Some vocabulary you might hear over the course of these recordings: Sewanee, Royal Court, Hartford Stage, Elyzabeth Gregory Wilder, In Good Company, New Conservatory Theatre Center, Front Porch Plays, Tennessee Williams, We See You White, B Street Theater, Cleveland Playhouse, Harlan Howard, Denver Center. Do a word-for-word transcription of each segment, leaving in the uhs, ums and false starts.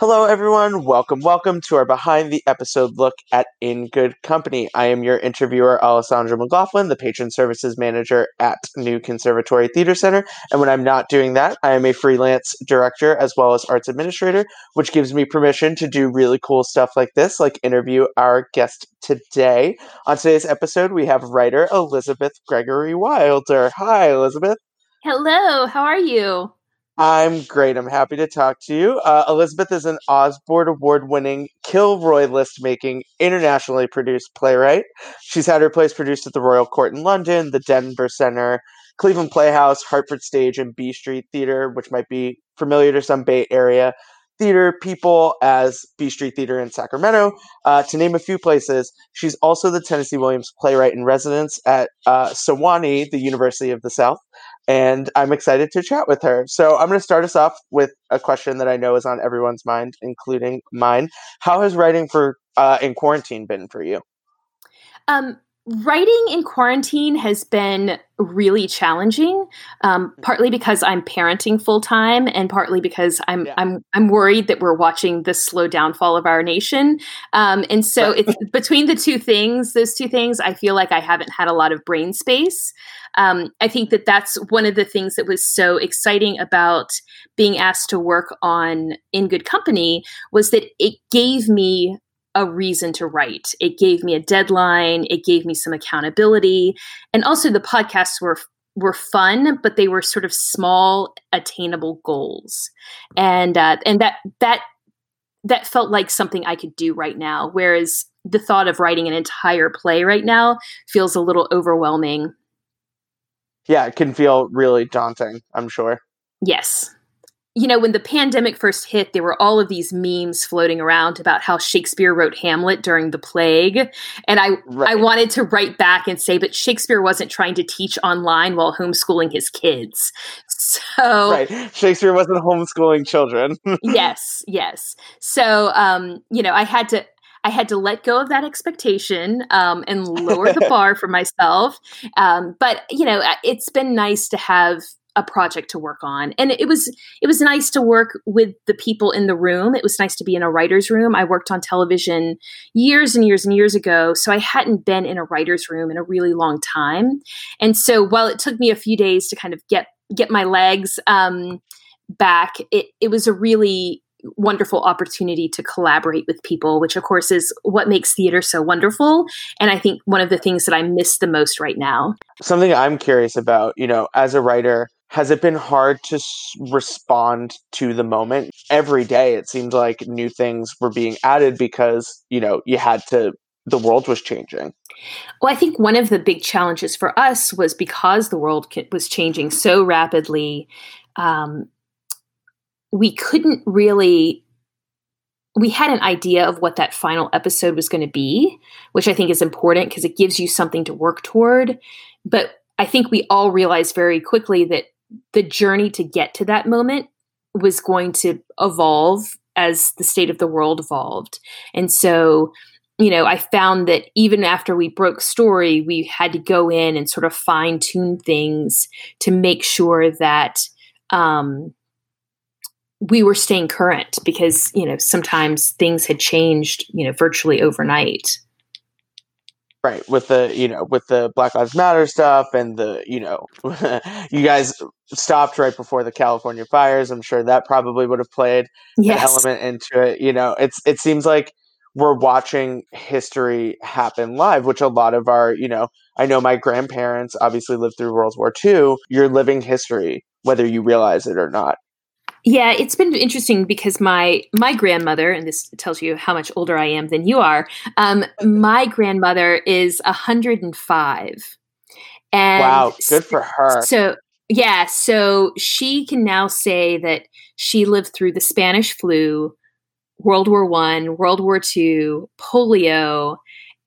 Hello, everyone. Welcome, welcome to our Behind the Episode look at In Good Company. I am your interviewer, Alessandra McLaughlin, the Patron Services Manager at New Conservatory Theatre Center. And when I'm not doing that, I am a freelance director as well as arts administrator, which gives me permission to do really cool stuff like this, like interview our guest today. On today's episode, we have writer Elyzabeth Gregory Wilder. Hi, Elyzabeth. Hello. How are you? I'm great. I'm happy to talk to you. Uh, Elyzabeth is an Osborne Award-winning, Kilroy list-making, internationally produced playwright. She's had her plays produced at the Royal Court in London, the Denver Center, Cleveland Playhouse, Hartford Stage, and B Street Theater, which might be familiar to some Bay Area theater people as B Street Theater in Sacramento, uh, to name a few places. She's also the Tennessee Williams playwright in residence at uh, Sewanee, the University of the South. And I'm excited to chat with her. So I'm going to start us off with a question that I know is on everyone's mind, including mine. How has writing for uh, in quarantine been for you? Um, writing in quarantine has been really challenging, um, partly because I'm parenting full time, and partly because I'm yeah. I'm I'm worried that we're watching the slow downfall of our nation. Um, and so it's between the two things, those two things, I feel like I haven't had a lot of brain space. Um, I think that that's one of the things that was so exciting about being asked to work on In Good Company was that it gave me a reason to write. It gave me a deadline. It gave me some accountability. And also the podcasts were were fun, but they were sort of small, attainable goals. And uh, and that that that felt like something I could do right now, whereas the thought of writing an entire play right now feels a little overwhelming. Yeah, it can feel really daunting, I'm sure. Yes. You know, when the pandemic first hit, there were all of these memes floating around about how Shakespeare wrote Hamlet during the plague. And I right. I wanted to write back and say, but Shakespeare wasn't trying to teach online while homeschooling his kids. So right. Shakespeare wasn't homeschooling children. yes, yes. So, um, you know, I had to... I had to let go of that expectation um, and lower the bar for myself. Um, but, you know, it's been nice to have a project to work on. And it was it was nice to work with the people in the room. It was nice to be in a writer's room. I worked on television years and years and years ago, so I hadn't been in a writer's room in a really long time. And so while it took me a few days to kind of get, get my legs um, back, it, it was a really wonderful opportunity to collaborate with people, which of course is what makes theater so wonderful. And I think one of the things that I miss the most right now. Something I'm curious about, you know, as a writer, has it been hard to s- respond to the moment? Every day, it seemed like new things were being added because, you know, you had to, the world was changing. Well, I think one of the big challenges for us was because the world was changing so rapidly, um, we couldn't really, we had an idea of what that final episode was going to be, which I think is important because it gives you something to work toward. But I think we all realized very quickly that the journey to get to that moment was going to evolve as the state of the world evolved. And so, you know, I found that even after we broke story, we had to go in and sort of fine tune things to make sure that, um, we were staying current because, you know, sometimes things had changed, you know, virtually overnight. Right. With the, you know, with the Black Lives Matter stuff and the, you know, you guys stopped right before the California fires. I'm sure that probably would have played yes. an element into it. You know, it's, it seems like we're watching history happen live, which a lot of our, you know, I know my grandparents obviously lived through World War Two. You're living history, whether you realize it or not. Yeah, it's been interesting because my my grandmother, and this tells you how much older I am than you are, um, my grandmother is one hundred five. And wow, good for her. So, yeah, so she can now say that she lived through the Spanish flu, World War One, World War Two, polio,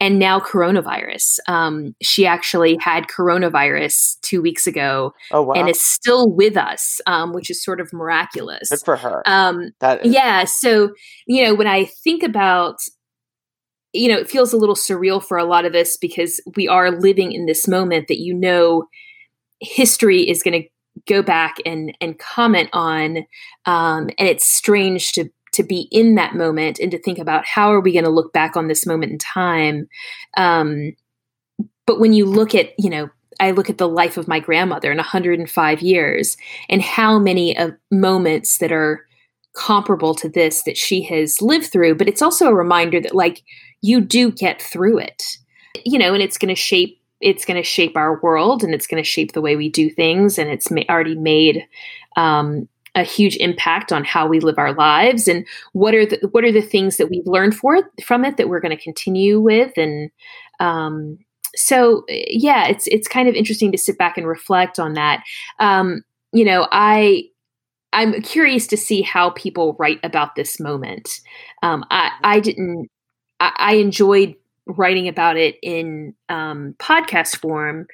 and now coronavirus. Um, she actually had coronavirus two weeks ago oh, wow. and is still with us, um, which is sort of miraculous. Good for her. Um, that is- yeah. So, you know, when I think about, you know, it feels a little surreal for a lot of us because we are living in this moment that, you know, history is going to go back and, and comment on. Um, and it's strange to, to be in that moment and to think about how are we going to look back on this moment in time. Um, but when you look at, you know, I look at the life of my grandmother in one hundred five years and how many of moments that are comparable to this that she has lived through, but it's also a reminder that like you do get through it, you know, and it's going to shape, it's going to shape our world and it's going to shape the way we do things. And it's ma- already made um, a huge impact on how we live our lives and what are the, what are the things that we've learned for it, from it that we're going to continue with. And um, so, yeah, it's, it's kind of interesting to sit back and reflect on that. Um, you know, I, I'm curious to see how people write about this moment. Um, I, I didn't, I, I enjoyed writing about it in um, podcast form.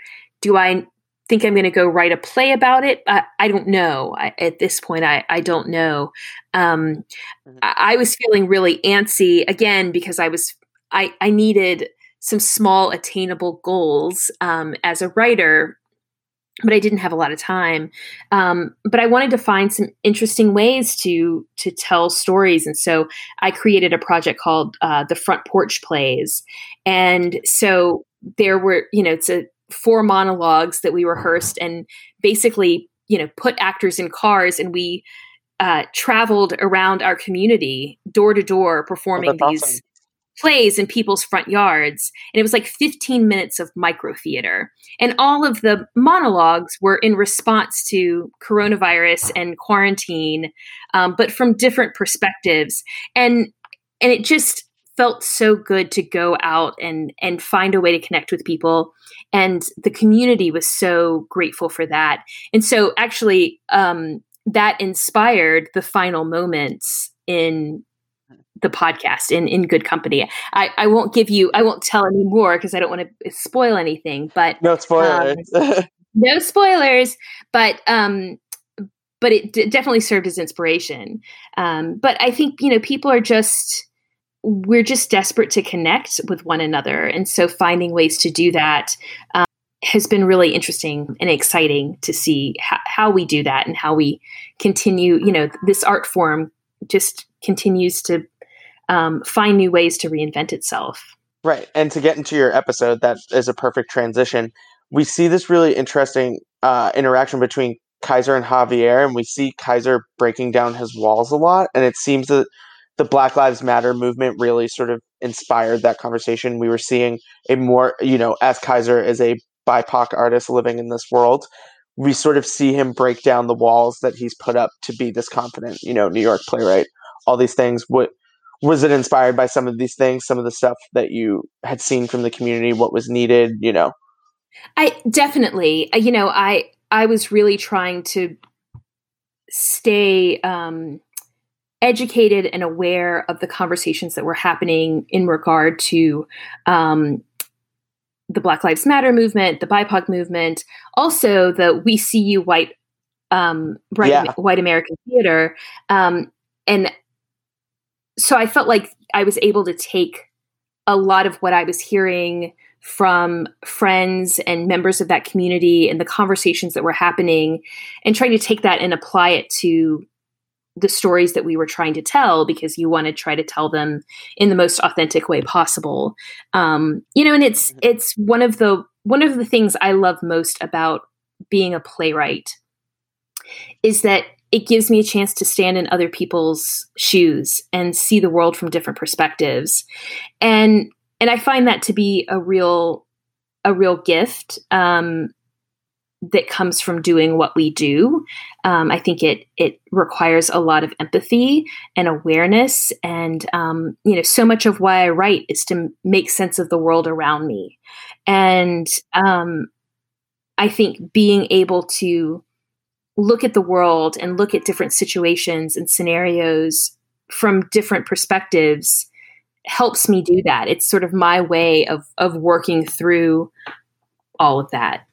Do I think I'm going to go write a play about it? I, I don't know. I, at this point, I, I don't know. Um, I, I was feeling really antsy again, because I was, I, I needed some small attainable goals um, as a writer, but I didn't have a lot of time. Um, but I wanted to find some interesting ways to to tell stories. And so I created a project called uh, the Front Porch Plays. And so there were, you know, it's a four monologues that we rehearsed and basically, you know, put actors in cars and we uh, traveled around our community door to door performing oh, these awesome. plays in people's front yards. And it was like fifteen minutes of micro theater. And all of the monologues were in response to coronavirus and quarantine, um, but from different perspectives. And, and it just felt so good to go out and, and find a way to connect with people. And the community was so grateful for that. And so actually um, that inspired the final moments in the podcast in, in Good Company. I, I won't give you, I won't tell any more because I don't want to spoil anything, but no spoilers, um, no spoilers, but, um, but it d- definitely served as inspiration. Um, but I think, you know, people are just, we're just desperate to connect with one another. And so finding ways to do that um, has been really interesting and exciting to see h- how we do that and how we continue, you know, this art form just continues to um, find new ways to reinvent itself. Right. And to get into your episode, that is a perfect transition. We see this really interesting uh, interaction between Kaiser and Javier, and we see Kaiser breaking down his walls a lot. And it seems that the Black Lives Matter movement really sort of inspired that conversation. We were seeing a more, you know, as Kaiser is a B I P O C artist living in this world, we sort of see him break down the walls that he's put up to be this confident, you know, New York playwright, all these things. What was it inspired by some of these things, some of the stuff that you had seen from the community, what was needed, you know? I definitely, you know, I, I was really trying to stay um, educated and aware of the conversations that were happening in regard to um, the Black Lives Matter movement, the B I P O C movement, also the We See You White, um, bright, yeah. White American theater. Um, and so I felt like I was able to take a lot of what I was hearing from friends and members of that community and the conversations that were happening and trying to take that and apply it to the stories that we were trying to tell, because you want to try to tell them in the most authentic way possible. Um, you know, and it's, it's one of the, one of the things I love most about being a playwright is that it gives me a chance to stand in other people's shoes and see the world from different perspectives. And, and I find that to be a real, a real gift, um, that comes from doing what we do. Um, I think it, it requires a lot of empathy and awareness. And, um, you know, so much of why I write is to make sense of the world around me. And, um, I think being able to look at the world and look at different situations and scenarios from different perspectives helps me do that. It's sort of my way of, of working through all of that.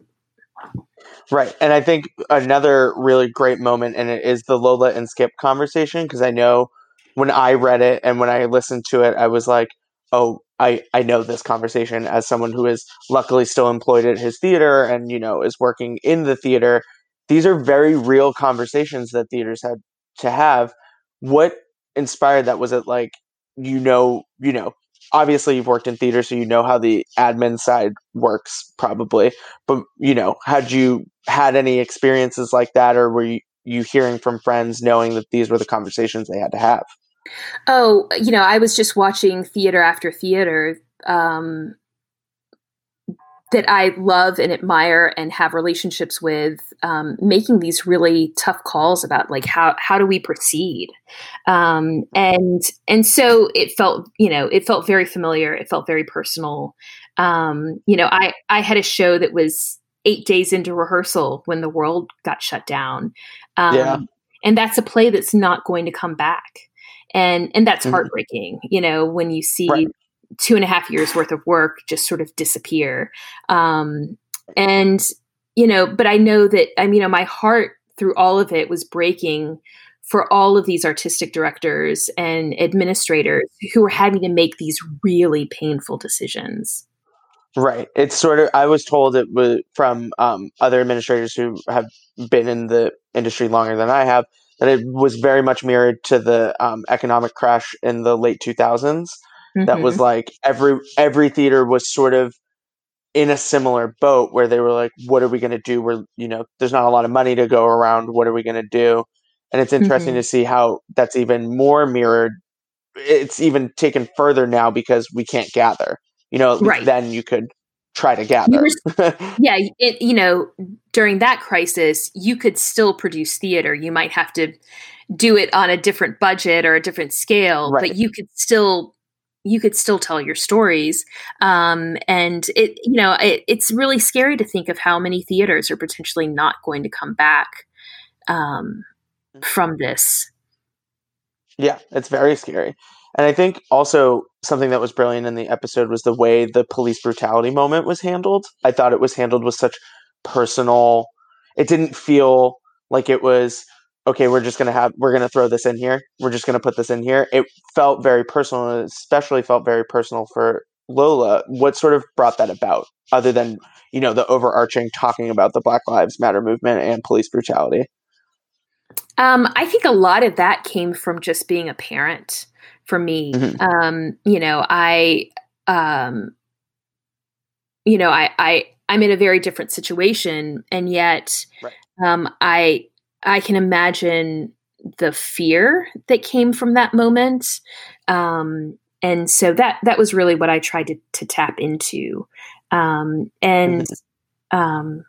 Right. And I think another really great moment in it is the Lola and Skip conversation, because I know when I read it and when I listened to it, I was like, oh, I, I know this conversation as someone who is luckily still employed at his theater and, you know, is working in the theater. These are very real conversations that theaters had to have. What inspired that? Was it like, you know, you know, obviously you've worked in theater, so you know how the admin side works probably, but, you know, had you had any experiences like that, or were you, you hearing from friends knowing that these were the conversations they had to have? Oh, you know, I was just watching theater after theater um, that I love and admire and have relationships with, um, making these really tough calls about like, how, how do we proceed? Um, and, and so it felt, you know, it felt very familiar. It felt very personal. Um, you know, I, I had a show that was eight days into rehearsal when the world got shut down. Um, yeah. And that's a play that's not going to come back. And and that's heartbreaking, you know, when you see right. two and a half years worth of work just sort of disappear. Um, and, you know, but I know that, I mean, you know, my heart through all of it was breaking for all of these artistic directors and administrators who were having to make these really painful decisions. Right. It's sort of, I was told it was from um, other administrators who have been in the industry longer than I have, that it was very much mirrored to the um, economic crash in the late two thousands. Mm-hmm. That was like every every theater was sort of in a similar boat where they were like, what are we going to do? We're, you know, there's not a lot of money to go around. What are we going to do? And it's interesting mm-hmm. to see how that's even more mirrored. It's even taken further now because we can't gather. You know, right. Then you could try to gather. You were, yeah. It, you know, during that crisis, you could still produce theater. You might have to do it on a different budget or a different scale, right. but you could still, you could still tell your stories. Um, and it, you know, it, it's really scary to think of how many theaters are potentially not going to come back um, from this. Yeah. It's very scary. And I think also something that was brilliant in the episode was the way the police brutality moment was handled. I thought it was handled with such personal, it didn't feel like it was, okay, we're just going to have, we're going to throw this in here. We're just going to put this in here. It felt very personal, and especially felt very personal for Lola. What sort of brought that about other than, you know, the overarching talking about the Black Lives Matter movement and police brutality? Um, I think a lot of that came from just being a parent. For me, mm-hmm. um, you know, I, um, you know, I, I, I'm in a very different situation, and yet, right. um, I, I can imagine the fear that came from that moment, um, and so that that was really what I tried to to tap into, um, and, mm-hmm. um,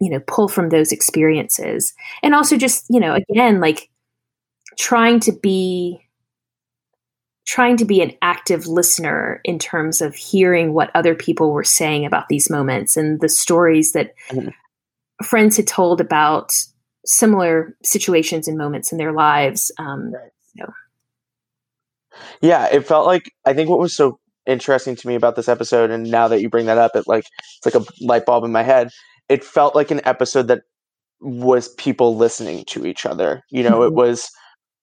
you know, pull from those experiences, and also just, you know, again, like trying to be. trying to be an active listener in terms of hearing what other people were saying about these moments and the stories that mm-hmm. friends had told about similar situations and moments in their lives. Um, right. so. Yeah, it felt like, I think what was so interesting to me about this episode, and now that you bring that up, it like it's like a light bulb in my head. It felt like an episode that was people listening to each other. You know, mm-hmm. it was,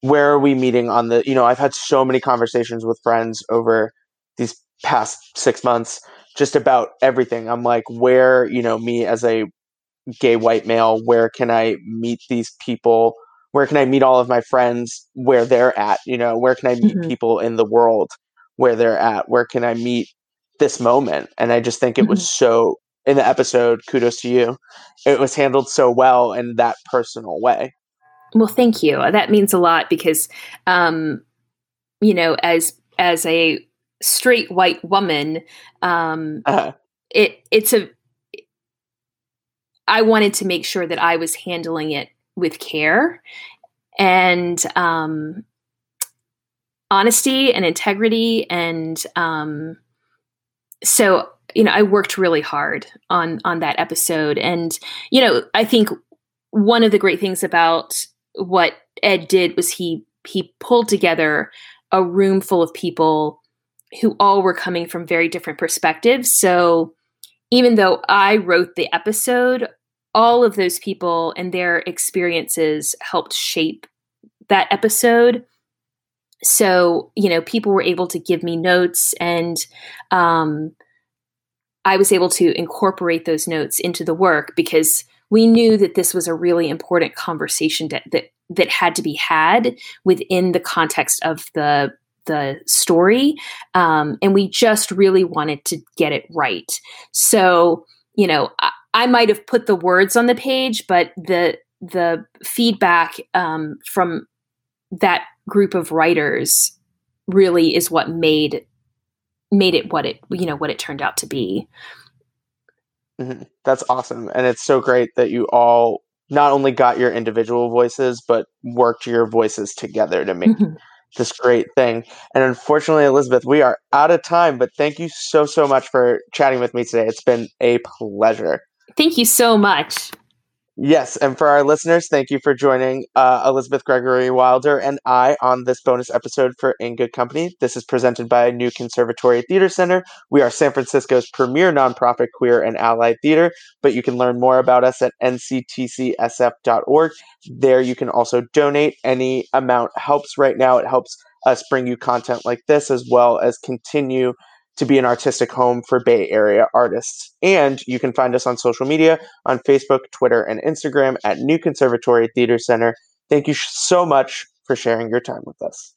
where are we meeting on the, you know, I've had so many conversations with friends over these past six months, just about everything. I'm like, where, you know, me as a gay white male, where can I meet these people? Where can I meet all of my friends where they're at? You know, where can I meet mm-hmm. people in the world where they're at? Where can I meet this moment? And I just think it mm-hmm. was so, in the episode, kudos to you. It was handled so well in that personal way. Well, thank you. That means a lot because, um, you know, as as a straight white woman, um, uh-huh. it it's a. I wanted to make sure that I was handling it with care, and um, honesty and integrity, and um, so you know, I worked really hard on on that episode, and you know, I think one of the great things about what Ed did was he, he pulled together a room full of people who all were coming from very different perspectives. So even though I wrote the episode, all of those people and their experiences helped shape that episode. So, you know, people were able to give me notes, and, um, I was able to incorporate those notes into the work because we knew that this was a really important conversation that, that that had to be had within the context of the the story. Um, and we just really wanted to get it right. So, you know, I, I might have put the words on the page, but the the feedback um, from that group of writers really is what made made it what it, you know, what it turned out to be. Mm-hmm. That's awesome. And it's so great that you all not only got your individual voices, but worked your voices together to make mm-hmm. this great thing. And unfortunately, Elyzabeth, we are out of time, but thank you so, so much for chatting with me today. It's been a pleasure. Thank you so much. Yes. And for our listeners, thank you for joining uh, Elyzabeth Gregory Wilder and I on this bonus episode for In Good Company. This is presented by New Conservatory Theatre Center. We are San Francisco's premier nonprofit queer and allied theater, but you can learn more about us at N C T C S F dot org. There you can also donate. Any amount helps right now. It helps us bring you content like this, as well as continue to be an artistic home for Bay Area artists. And you can find us on social media, on Facebook, Twitter, and Instagram at New Conservatory Theatre Center. Thank you so much for sharing your time with us.